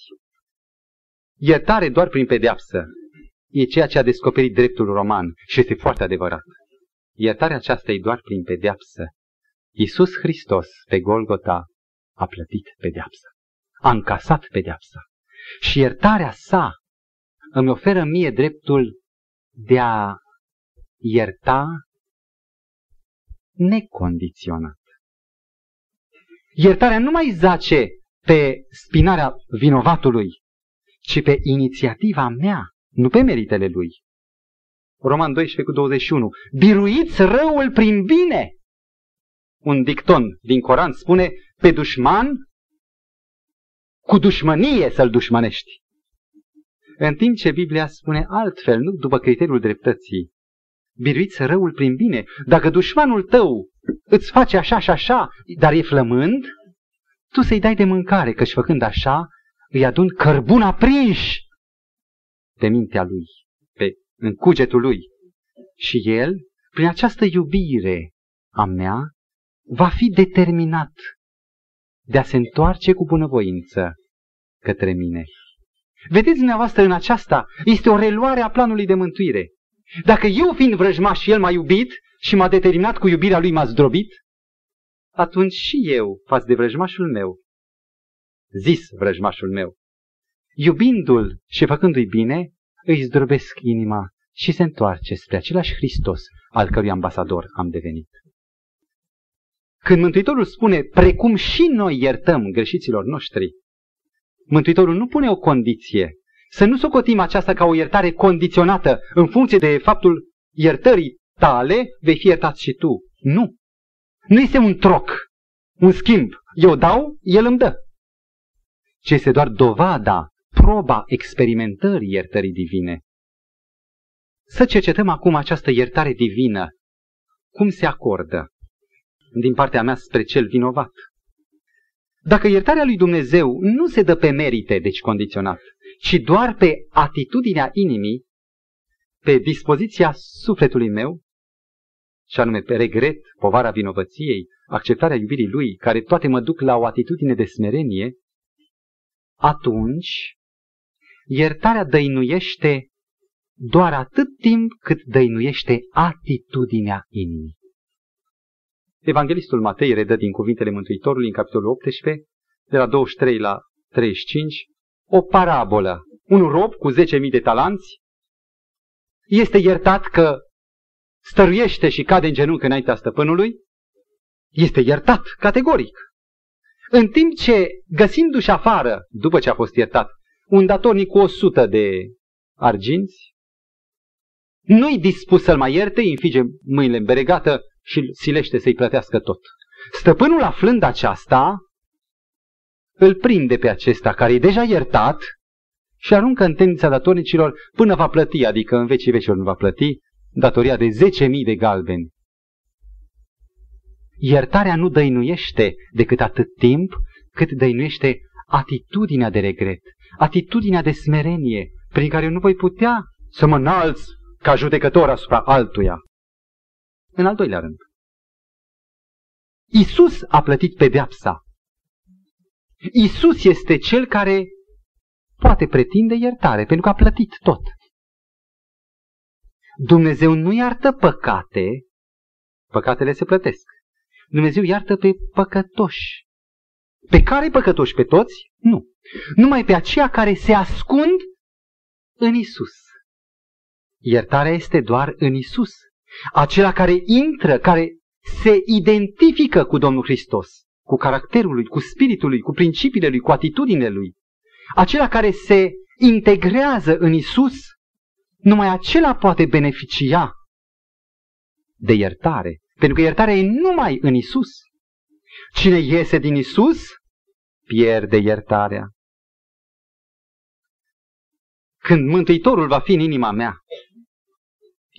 Iertare doar prin pedeapsă e ceea ce a descoperit dreptul roman și este foarte adevărat. Iertarea aceasta e doar prin pedeapsă. Iisus Hristos pe Golgota a plătit pedeapsa. A încasat pedeapsa. Și iertarea sa îmi oferă mie dreptul de a ierta necondiționat. Iertarea nu mai zace pe spinarea vinovatului, ci pe inițiativa mea, nu pe meritele lui. Roman doisprezece cu douăzeci și unu. Biruiți răul prin bine. Un dicton din Coran spune, pe dușman cu dușmănie să-l dușmănești. În timp ce Biblia spune altfel, nu după criteriul dreptății. Biruiți răul prin bine. Dacă dușmanul tău îți face așa și așa, dar e flămând, tu să-i dai de mâncare, căci făcând așa, îi adun cărbuni aprinși pe mintea lui, pe, în cugetul lui. Și el, prin această iubire a mea, va fi determinat de a se întoarce cu bunăvoință către mine. Vedeți dumneavoastră, în aceasta este o reluare a planului de mântuire. Dacă eu, fiind vrăjmaș, și el m-a iubit și m-a determinat cu iubirea lui, m-a zdrobit, atunci și eu, față de vrăjmașul meu, zis vrăjmașul meu, iubindu-l și făcându-i bine, îi zdrobesc inima și se întoarce spre același Hristos al cărui ambasador am devenit. Când Mântuitorul spune, precum și noi iertăm greșiților noștri, Mântuitorul nu pune o condiție. Să nu socotim aceasta ca o iertare condiționată, în funcție de faptul iertării tale, vei fi iertat și tu. Nu. Nu este un troc, un schimb. Eu dau, el îmi dă. Ci este doar dovada, proba experimentării iertării divine. Să cercetăm acum această iertare divină. Cum se acordă? din partea mea spre cel vinovat. Dacă iertarea lui Dumnezeu nu se dă pe merite, deci condiționat, ci doar pe atitudinea inimii, pe dispoziția sufletului meu, și anume pe regret, povara vinovăției, acceptarea iubirii lui, care toate mă duc la o atitudine de smerenie, atunci iertarea dăinuiește doar atât timp cât dăinuiește atitudinea inimii. Evanghelistul Matei redă din cuvintele Mântuitorului în capitolul optsprezece, de la douăzeci și trei la treizeci și cinci, o parabolă. Un rob cu zece mii de talanți este iertat că stăruiește și cade în genunchi înaintea stăpânului, este iertat categoric. În timp ce, găsindu-și afară, după ce a fost iertat, un datornic cu o sută de arginți, nu-i dispus să-l mai ierte, îi înfige mâinile în beregată și silește să-i plătească tot. Stăpânul, aflând aceasta, îl prinde pe acesta care e deja iertat și aruncă în temnița datornicilor până va plăti, adică în vecii vecilor nu va plăti, datoria de zece mii de galbeni. Iertarea nu dăinuiește decât atât timp cât dăinuiește atitudinea de regret, atitudinea de smerenie, prin care eu nu voi putea să mă înalț ca judecător asupra altuia. În al doilea rând, Iisus a plătit pedeapsa. Iisus este cel care poate pretinde iertare, pentru că a plătit tot. Dumnezeu nu iartă păcate, păcatele se plătesc. Dumnezeu iartă pe păcătoși. Pe care păcătoși? Pe toți? Nu. Numai pe aceia care se ascund în Iisus. Iertarea este doar în Iisus. Acela care intră, care se identifică cu Domnul Hristos, cu caracterul lui, cu spiritul lui, cu principiile lui, cu atitudinile lui. Acela care se integrează în Iisus, numai acela poate beneficia de iertare. Pentru că iertarea e numai în Iisus. Cine iese din Iisus, pierde iertarea. Când Mântuitorul va fi în inima mea,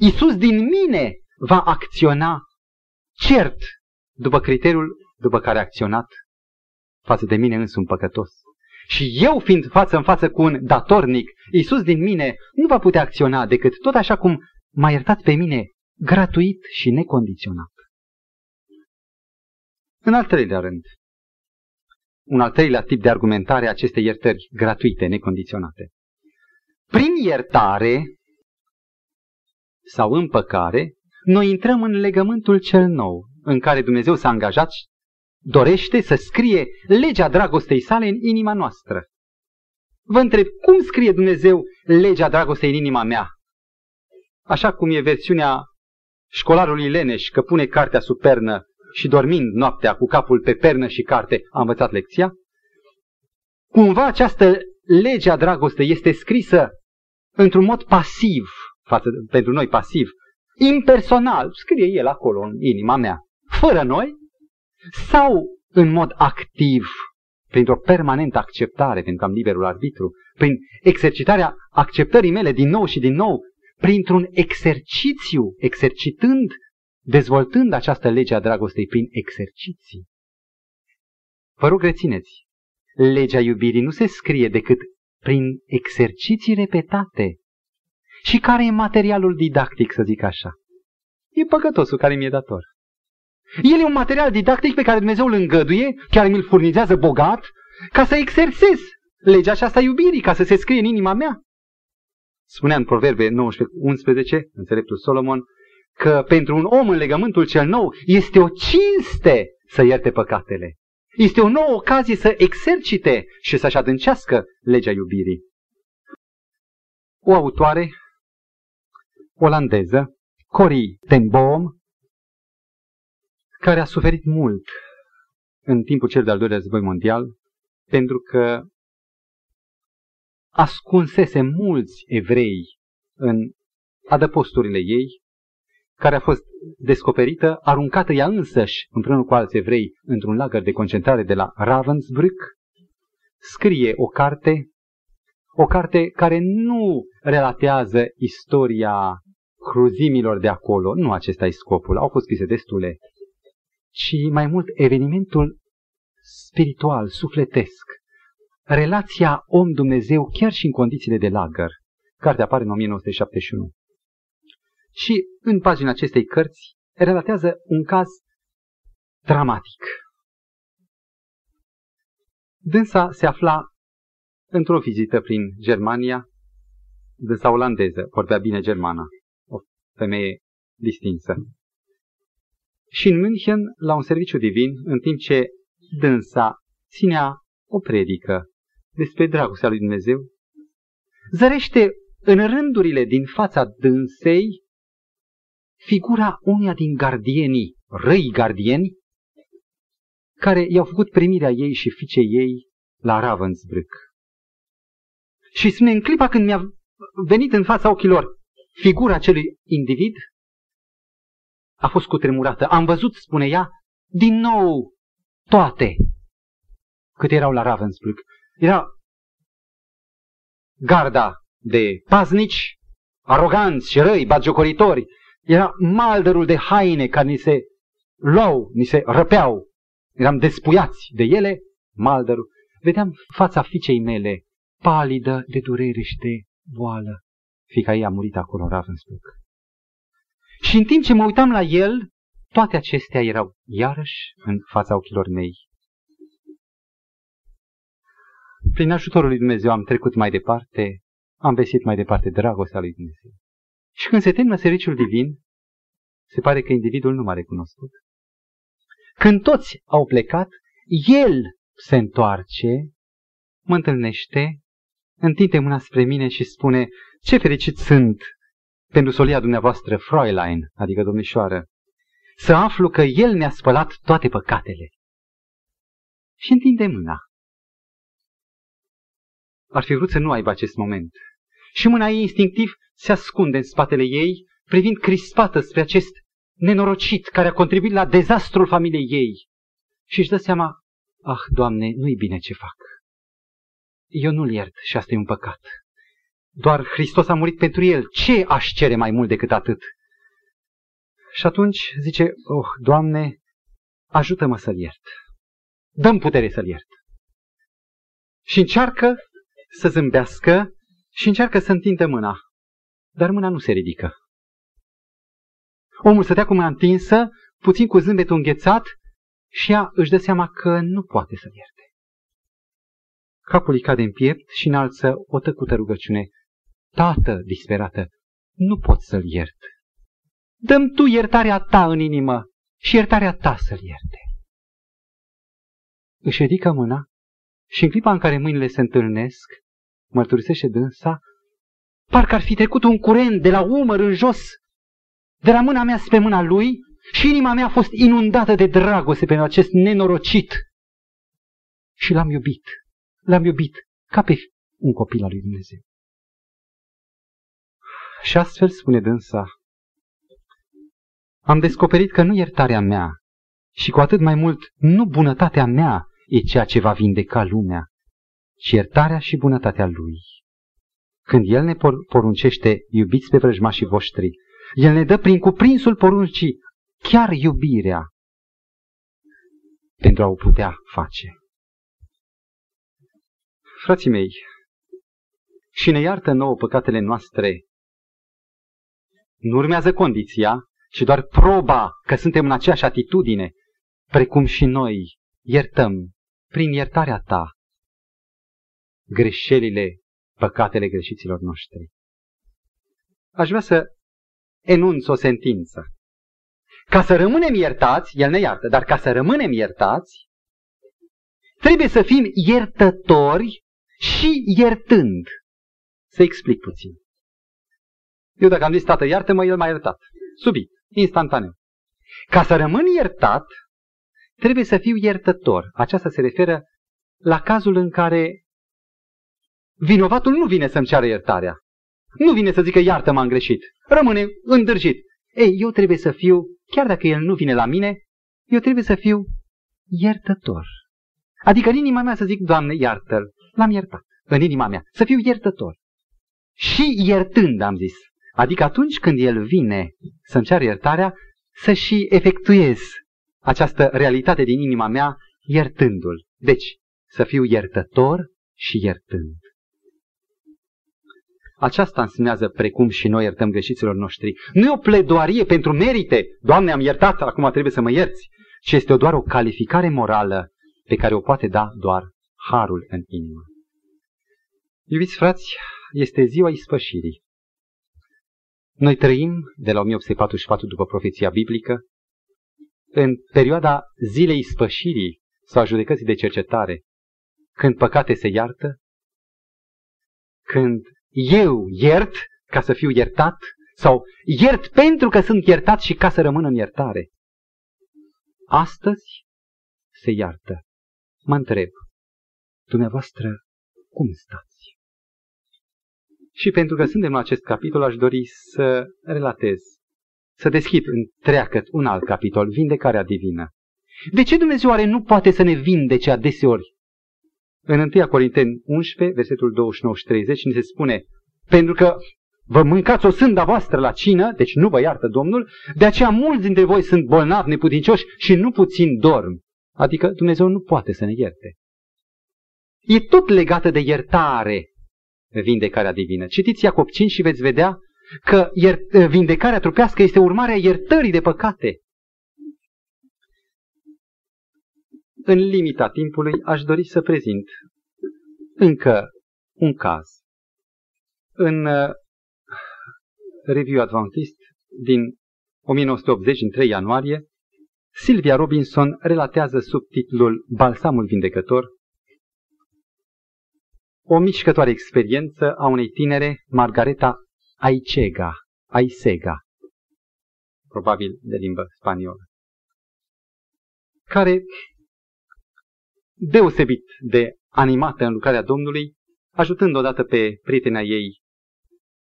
Iisus din mine va acționa cert după criteriul după care a acționat față de mine însumi păcătos. Și eu fiind față în față cu un datornic, Iisus din mine nu va putea acționa decât tot așa cum m-a iertat pe mine, gratuit și necondiționat. În al treilea rând, un al treilea tip de argumentare a acestei iertări gratuite, necondiționate. Prin iertare sau împăcare, noi intrăm în legământul cel nou, în care Dumnezeu s-a angajat și dorește să scrie legea dragostei sale în inima noastră. Vă întreb, cum scrie Dumnezeu legea dragostei în inima mea? Așa cum e versiunea școlarului leneș, că pune cartea sub pernă și dormind noaptea cu capul pe pernă și carte, a învățat lecția? Cumva această legea dragostei este scrisă într-un mod pasiv, față, pentru noi pasiv, impersonal, scrie el acolo în inima mea, fără noi, sau în mod activ, printr-o permanentă acceptare, pentru că am liberul arbitru, prin exercitarea acceptării mele din nou și din nou, printr-un exercițiu, exercitând, dezvoltând această lege a dragostei prin exerciții. Vă rog, rețineți, legea iubirii nu se scrie decât prin exerciții repetate. Și care e materialul didactic, să zic așa? E păcătosul care mi-e dator. El e un material didactic pe care Dumnezeu îl îngăduie, chiar mi-l furnizează bogat, ca să exersez legea aceasta iubirii, ca să se scrie în inima mea. Spunea în Proverbe nouăsprezece unsprezece, înțeleptul Solomon, că pentru un om în legământul cel nou este o cinste să ierte păcatele. Este o nouă ocazie să exercite și să-și adâncească legea iubirii. O autoare olandeză, Corrie ten Boom, care a suferit mult în timpul cel de-al doilea război mondial, pentru că ascunsese mulți evrei în adăposturile ei, care a fost descoperită, aruncată ea însăși, împreună cu alți evrei, într-un lagăr de concentrare de la Ravensbrück. Scrie o carte, o carte care nu relatează istoria cruzimilor de acolo, nu acesta e scopul, au fost scrise destule ci mai mult evenimentul spiritual, sufletesc, relația om-Dumnezeu chiar și în condițiile de lagăr. Cartea apare în o mie nouă sute șaptezeci și unu. Și în pagina acestei cărți relatează un caz dramatic. Dânsa se afla într-o vizită prin Germania, dânsa olandeză, vorbea bine germana, o femeie distinsă. Și în München, la un serviciu divin, în timp ce dânsa ținea o predică despre dragostea lui Dumnezeu, zărește în rândurile din fața dânsei figura uneia din gardienii, răi gardieni, care i-au făcut primirea ei și fiicei ei la Ravensbrück. Și spune, în clipa când mi-a venit în fața ochilor figura acelui individ, a fost cutremurată. Am văzut, spune ea, din nou toate câte erau la Ravensbrück. Era garda de paznici, aroganți și răi, batjocoritori. Era maldărul de haine care ni se luau, ni se răpeau. Eram despuiați de ele, maldărul. Vedeam fața fiicei mele, palidă de durere și de boală. Fiica ei a murit acolo în Ravensbrück. Și în timp ce mă uitam la el, toate acestea erau iarăși în fața ochilor mei. Prin ajutorul lui Dumnezeu am trecut mai departe, am vestit mai departe dragostea lui Dumnezeu. Și când se termină serviciul divin, se pare că individul nu m-a recunoscut. Când toți au plecat, el se întoarce, mă întâlnește, întinde mâna spre mine și spune, ce fericit sunt pentru solia dumneavoastră, Fräulein, adică domnișoară, să aflu că el ne-a spălat toate păcatele. Și întinde mâna. Ar fi vrut să nu aibă acest moment. Și mâna ei instinctiv se ascunde în spatele ei, privind crispată spre acest nenorocit care a contribuit la dezastrul familiei ei. Și își dă seama, ah, Doamne, nu-i bine ce fac. Eu nu-l iert și asta e un păcat. Doar Hristos a murit pentru el. Ce aș cere mai mult decât atât? Și atunci zice, oh, Doamne, ajută-mă să-l iert. Dă-mi putere să-l iert. Și încearcă să zâmbească și încearcă să întindă mâna. Dar mâna nu se ridică. Omul stătea cu mâna întinsă, puțin cu zâmbetul înghețat, și ea își dă seama că nu poate să-l ierte. Capul îi cade în piept și înalță o tăcută rugăciune. Tată, disperată, nu pot să-l iert. Dă-mi tu iertarea ta în inimă și iertarea ta să-l ierte. Își ridică mâna și în clipa în care mâinile se întâlnesc, mărturisește dânsa, parcă ar fi trecut un curent de la umăr în jos, de la mâna mea spre mâna lui, și inima mea a fost inundată de dragoste pentru acest nenorocit. Și l-am iubit, l-am iubit ca pe un copil al lui Dumnezeu. Și astfel spune dânsa, am descoperit că nu iertarea mea și cu atât mai mult nu bunătatea mea e ceea ce va vindeca lumea, ci iertarea și bunătatea lui. Când el ne poruncește, iubiți pe vrăjmașii voștri, el ne dă prin cuprinsul poruncii chiar iubirea pentru a o putea face. Frații mei, și ne iartă nouă păcatele noastre, nu urmează condiția, ci doar proba că suntem în aceeași atitudine, precum și noi iertăm prin iertarea ta greșelile, păcatele greșiților noștri. Aș vrea să enunț o sentință. Ca să rămânem iertați, El ne iartă, dar ca să rămânem iertați, trebuie să fim iertători și iertând. Să explic puțin. Eu dacă am zis, tată, iartă-mă, El m-a iertat. Subit, instantaneu. Ca să rămân iertat, trebuie să fiu iertător. Aceasta se referă la cazul în care vinovatul nu vine să-mi ceară iertarea. Nu vine să zică, iartă, m-am greșit. Rămâne îndârjit. Ei, eu trebuie să fiu, chiar dacă el nu vine la mine, eu trebuie să fiu iertător. Adică în inima mea să zic, Doamne, iartă-l. L-am iertat. În inima mea. Să fiu iertător. Și iertând, am zis. Adică atunci când el vine să-mi ceară iertarea, să și efectuez această realitate din inima mea, iertându-l. Deci, să fiu iertător și iertând. Aceasta însemnează precum și noi iertăm greșiților noștri. Nu e o pledoarie pentru merite. Doamne, am iertat, acum trebuie să mă ierți. Și este doar o calificare morală pe care o poate da doar harul în inimă. Iubiți frați, este ziua ispășirii. Noi trăim de la o mie opt sute patruzeci și patru după profeția biblică în perioada zilei ispășirii sau a judecății de cercetare, când păcate se iartă, când eu iert ca să fiu iertat sau iert pentru că sunt iertat și ca să rămân în iertare. Astăzi se iartă. Mă întreb, dumneavoastră, cum stați? Și pentru că suntem la acest capitol, aș dori să relatez, să deschid întreagăt un alt capitol, vindecarea divină. De ce Dumnezeu oare nu poate să ne vindece adeseori? În întâi Corinteni unsprezece, versetul douăzeci și nouă și treizeci, ni se spune, pentru că vă mâncați o sânda voastră la cină, deci nu vă iartă Domnul, de aceea mulți dintre voi sunt bolnavi, neputincioși și nu puțin dorm. Adică Dumnezeu nu poate să ne ierte. E tot legată de iertare vindecarea divină. Citiți Iacob cinci și veți vedea că vindecarea trupească este urmarea iertării de păcate. În limita timpului aș dori să prezint încă un caz. În Review Adventist din o mie nouă sute optzeci, din trei ianuarie, Sylvia Robinson relatează sub titlul Balsamul Vindecător o mișcătoare experiență a unei tinere, Margareta Aicega, Aisega, probabil de limbă spaniolă, care, deosebit de animată în lucrarea Domnului, ajutând odată pe prietena ei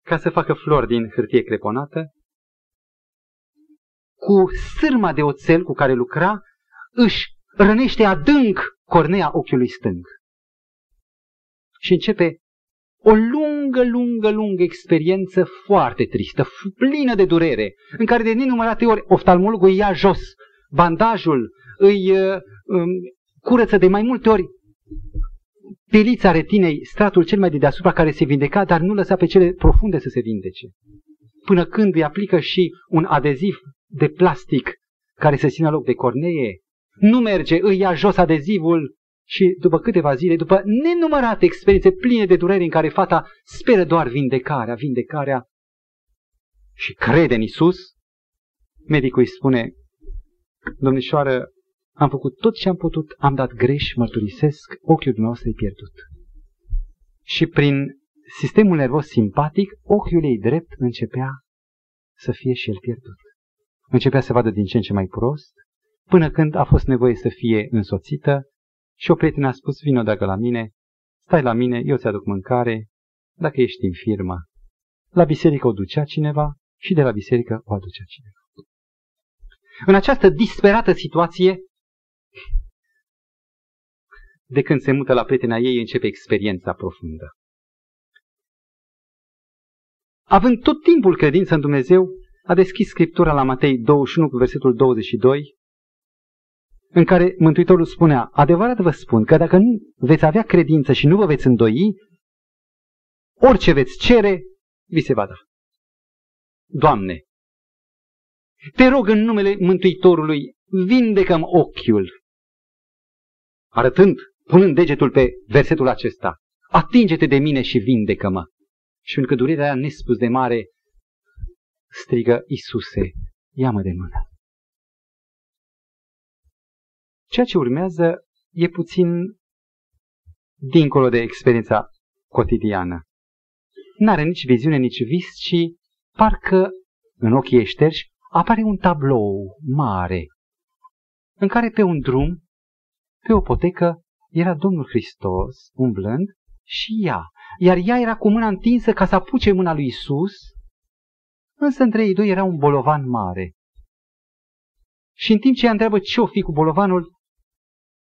ca să facă flori din hârtie creponată, cu sârma de oțel cu care lucra, își rănește adânc cornea ochiului stâng. Și începe o lungă, lungă, lungă experiență foarte tristă, plină de durere, în care de nenumărate ori oftalmologul îi ia jos bandajul, îi uh, um, curăță de mai multe ori pelița retinei, stratul cel mai de deasupra care se vindeca, dar nu lăsa pe cele profunde să se vindece. Până când îi aplică și un adeziv de plastic care se ține loc de cornee, nu merge, îi ia jos adezivul și după câteva zile, după nenumărate experiențe pline de dureri în care fata speră doar vindecarea, vindecarea și crede în Isus, medicul îi spune, domnișoară, am făcut tot ce am putut, am dat greș, mărturisesc, ochiul dumneavoastră e pierdut. Și prin sistemul nervos simpatic, ochiul ei drept începea să fie și el pierdut. Începea să vadă din ce în ce mai prost, până când a fost nevoie să fie însoțită și o prietenă a spus, vino dacă la mine, stai la mine, eu ți-aduc mâncare, dacă ești în firmă. La biserică o ducea cineva și de la biserică o aducea cineva. În această disperată situație, de când se mută la prietena ei, începe experiența profundă. Având tot timpul credință în Dumnezeu, a deschis Scriptura la Matei douăzeci și unu, versetul douăzeci și doi, în care Mântuitorul spunea, adevărat vă spun că dacă nu veți avea credință și nu vă veți îndoi, orice veți cere, vi se va da. Doamne, te rog în numele Mântuitorului, vindecă-mi ochiul. Arătând, punând degetul pe versetul acesta, atinge-te de mine și vindecă-mă. Și încă durerea aia nespus de mare, strigă, Iisuse, ia-mă de mână. Ceea ce urmează e puțin dincolo de experiența cotidiană. N-are nici viziune, nici vis, ci parcă în ochii ei șterși apare un tablou mare în care pe un drum, pe o potecă, era Domnul Hristos umblând și ea. Iar ea era cu mâna întinsă ca să apuce mâna lui Iisus, însă între ei doi era un bolovan mare. Și în timp ce ea întreabă ce-o fi cu bolovanul,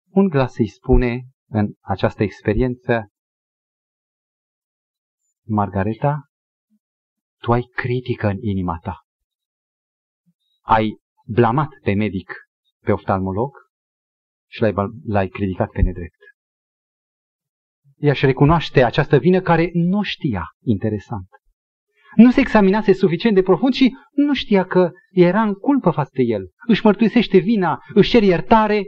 un glas îi spune în această experiență, Margareta, tu ai critică în inima ta. Ai blamat pe medic pe oftalmolog și l-ai, l-ai criticat pe nedrept. Ea și recunoaște această vină care nu știa, interesant. Nu se examinase suficient de profund și nu știa că era în culpă față de el. Își mărturisește vina, își cere iertare.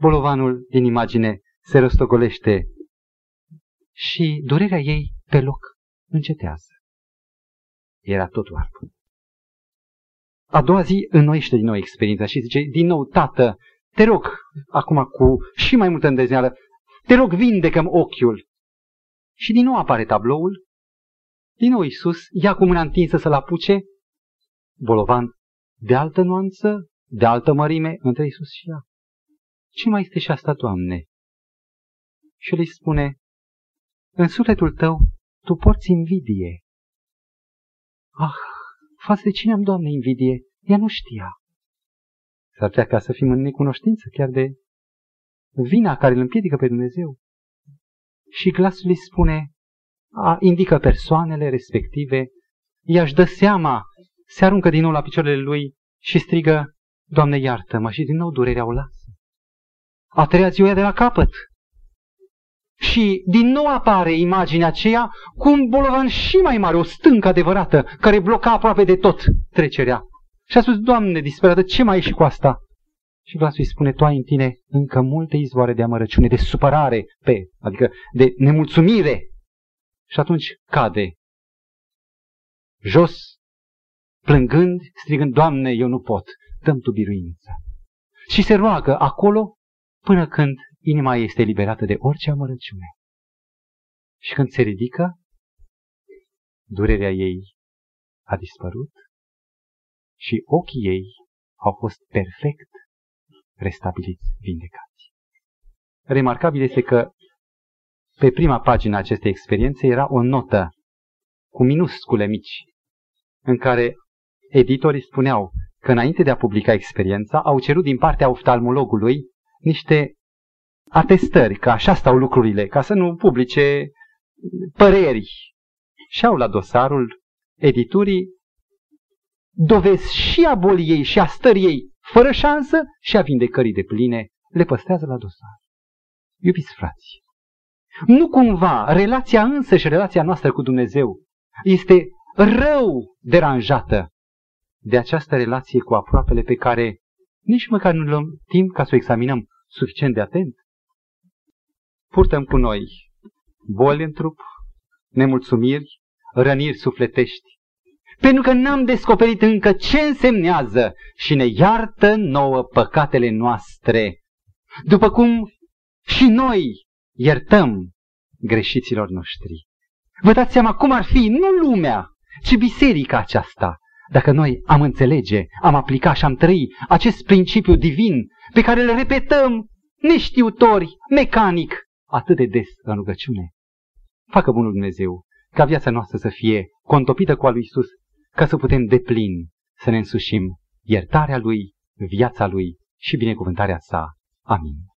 Bolovanul din imagine se rostogolește și durerea ei pe loc încetează. Era tot oarbă. A doua zi înnoiește din nou experiența și zice din nou: Tată, te rog, acum cu și mai multă îndrăzneală, te rog, vindecă-mi ochiul. Și din nou apare tabloul. Din nou Iisus ia cu mâna întinsă să-l apuce. Bolovan de altă nuanță, de altă mărime între Iisus și ea. Ce mai este și asta, Doamne? Și el îi spune: în sufletul tău tu porți invidie. Ah, față de cine am, Doamne, invidie? Ea nu știa. S-ar putea ca să fim în necunoștință chiar de vina care îl împiedică pe Dumnezeu. Și glasul îi spune, a, indică persoanele respective, ea își dă seama, se aruncă din nou la picioarele lui și strigă: Doamne, iartă-mă, și din nou durerea o lasă. A treia zi o ia de la capăt. Și din nou apare imaginea aceea cu un bolovan și mai mare, o stâncă adevărată, care bloca aproape de tot trecerea. Și a spus: Doamne, disperată, ce mai e și cu asta? Și glasul îi spune: tu ai în tine încă multe izvoare de amărăciune, de supărare, pe, adică de nemulțumire. Și atunci cade jos, plângând, strigând: Doamne, eu nu pot, dă-mi tu biruința. Și se roagă acolo până când inima este liberată de orice amărăciune. Și când se ridică, durerea ei a dispărut și ochii ei au fost perfect restabiliți, vindecați. Remarcabil este că pe prima pagină a acestei experiențe era o notă cu minuscule mici, în care editorii spuneau că înainte de a publica experiența au cerut din partea oftalmologului niște atestări, că așa stau lucrurile, ca să nu publice păreri. Și au la dosarul editurii dovezi și a bolii ei și a stării ei fără șansă și a vindecării de pline, le păstrează la dosar. Iubiți frați, nu cumva relația însă și relația noastră cu Dumnezeu este rău deranjată de această relație cu aproapele pe care nici măcar nu luăm timp ca să o examinăm suficient de atent? Purtăm cu noi boli în trup, nemulțumiri, răniri sufletești, pentru că n-am descoperit încă ce însemnează și ne iartă nouă păcatele noastre, după cum și noi iertăm greșiților noștri. Vă dați seama cum ar fi nu lumea, ci biserica aceasta, dacă noi am înțelege, am aplica și am trăi acest principiu divin pe care îl repetăm neștiutori, mecanic, atât de des în rugăciune. Facă bunul Dumnezeu ca viața noastră să fie contopită cu a lui Iisus, ca să putem deplin să ne însușim iertarea lui, viața lui și binecuvântarea sa. Amin.